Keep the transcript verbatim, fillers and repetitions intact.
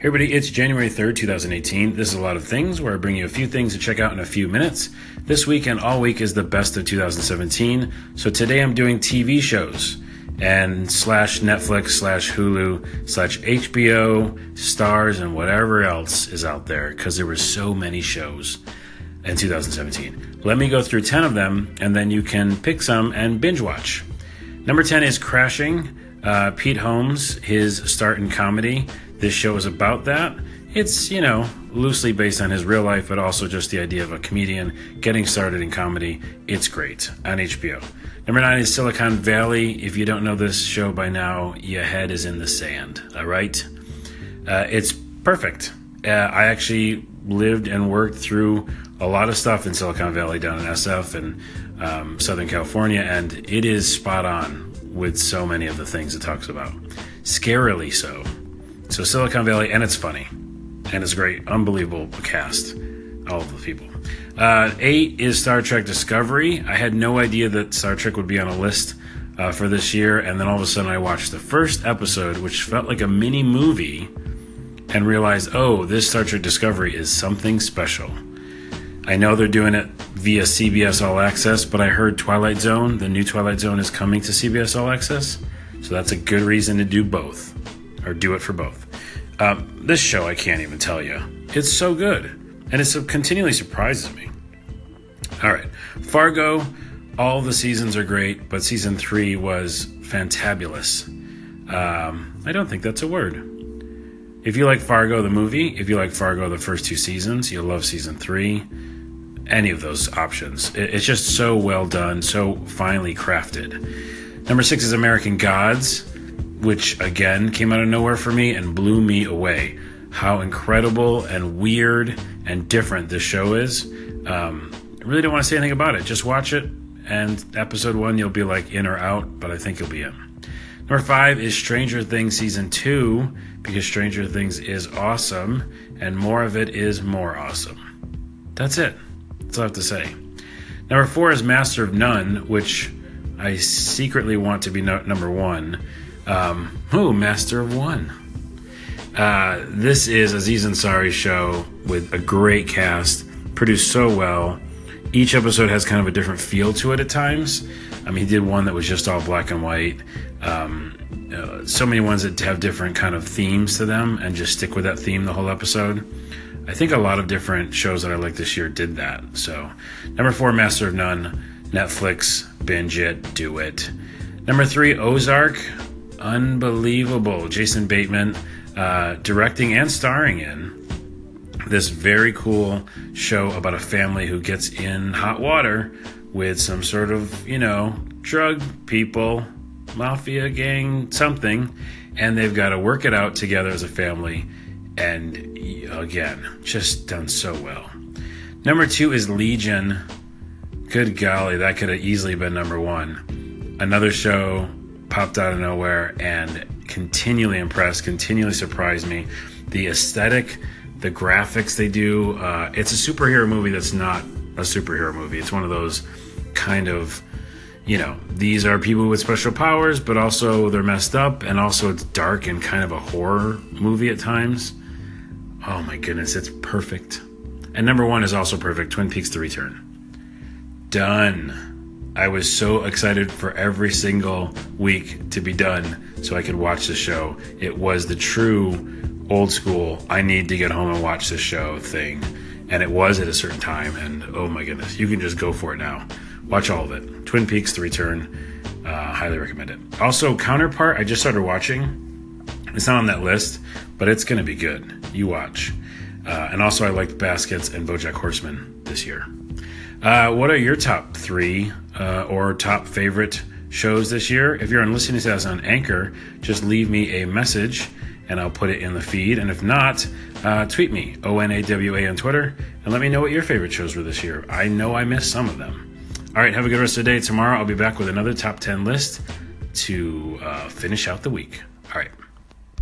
Hey everybody, it's January third, two thousand eighteen. This is A Lot of Things, where I bring you a few things to check out in a few minutes. This week and all week is the best of two thousand seventeen. So today I'm doing T V shows and slash Netflix, slash Hulu, slash H B O, Stars, and whatever else is out there, because there were so many shows in two thousand seventeen. Let me go through ten of them, and then you can pick some and binge watch. Number ten is Crashing. Uh, Pete Holmes, his start in comedy. This show is about that. It's, you know, loosely based on his real life, but also just the idea of a comedian getting started in comedy. It's great on H B O. Number nine is Silicon Valley. If you don't know this show by now, your head is in the sand, all right? Uh, it's perfect. Uh, I actually lived and worked through a lot of stuff in Silicon Valley down in S F and um, Southern California, and it is spot on with so many of the things it talks about. Scarily so. So Silicon Valley, and it's funny, and it's great, unbelievable cast, all of the people. Uh, eight is Star Trek Discovery. I had no idea that Star Trek would be on a list uh, for this year, and then all of a sudden I watched the first episode, which felt like a mini movie, and realized, oh, this Star Trek Discovery is something special. I know they're doing it via C B S All Access, but I heard Twilight Zone, the new Twilight Zone, is coming to C B S All Access, so that's a good reason to do both. Or do it for both. Um, this show, I can't even tell you. It's so good. And it continually surprises me. All right. Fargo, all the seasons are great, but season three was fantabulous. Um, I don't think that's a word. If you like Fargo, the movie, if you like Fargo, the first two seasons, you'll love season three. Any of those options. It's just so well done, so finely crafted. Number six is American Gods, which again came out of nowhere for me and blew me away. How incredible and weird and different this show is. Um, I really don't want to say anything about it. Just watch it, and episode one you'll be like in or out, but I think you'll be in. Number five is Stranger Things season two, because Stranger Things is awesome, and more of it is more awesome. That's it. That's all I have to say. Number four is Master of None, which I secretly want to be no- number one. Um, oh, Master of One. Uh, this is Aziz Ansari's show with a great cast, produced so well. Each episode has kind of a different feel to it at times. I mean, he did one that was just all black and white. Um, uh, so many ones that have different kind of themes to them and just stick with that theme the whole episode. I think a lot of different shows that I like this year did that. So, number four, Master of None. Netflix, binge it, do it. Number three, Ozark. Unbelievable. Jason Bateman uh, directing and starring in this very cool show about a family who gets in hot water with some sort of, you know, drug people, mafia gang, something, and they've got to work it out together as a family, and again, just done so well. Number two is Legion. Good golly, that could have easily been number one. Another show popped out of nowhere and continually impressed, continually surprised me. The aesthetic, the graphics they do, uh, it's a superhero movie that's not a superhero movie. It's one of those kind of, you know, these are people with special powers, but also they're messed up, and also it's dark and kind of a horror movie at times. Oh my goodness, it's perfect. And number one is also perfect, Twin Peaks The Return. Done. I was so excited for every single week to be done so I could watch the show. It was the true old school, I need to get home and watch the show thing. And it was at a certain time, and oh my goodness, you can just go for it now. Watch all of it. Twin Peaks The Return, uh, highly recommend it. Also, Counterpart, I just started watching. It's not on that list, but it's going to be good. You watch. Uh, and also, I liked Baskets and Bojack Horseman this year. Uh, what are your top three uh, or top favorite shows this year? If you're listening to this on Anchor, just leave me a message and I'll put it in the feed. And if not, uh, tweet me, O N A W A on Twitter, and let me know what your favorite shows were this year. I know I missed some of them. All right, have a good rest of the day. Tomorrow I'll be back with another top ten list to uh, finish out the week. All right.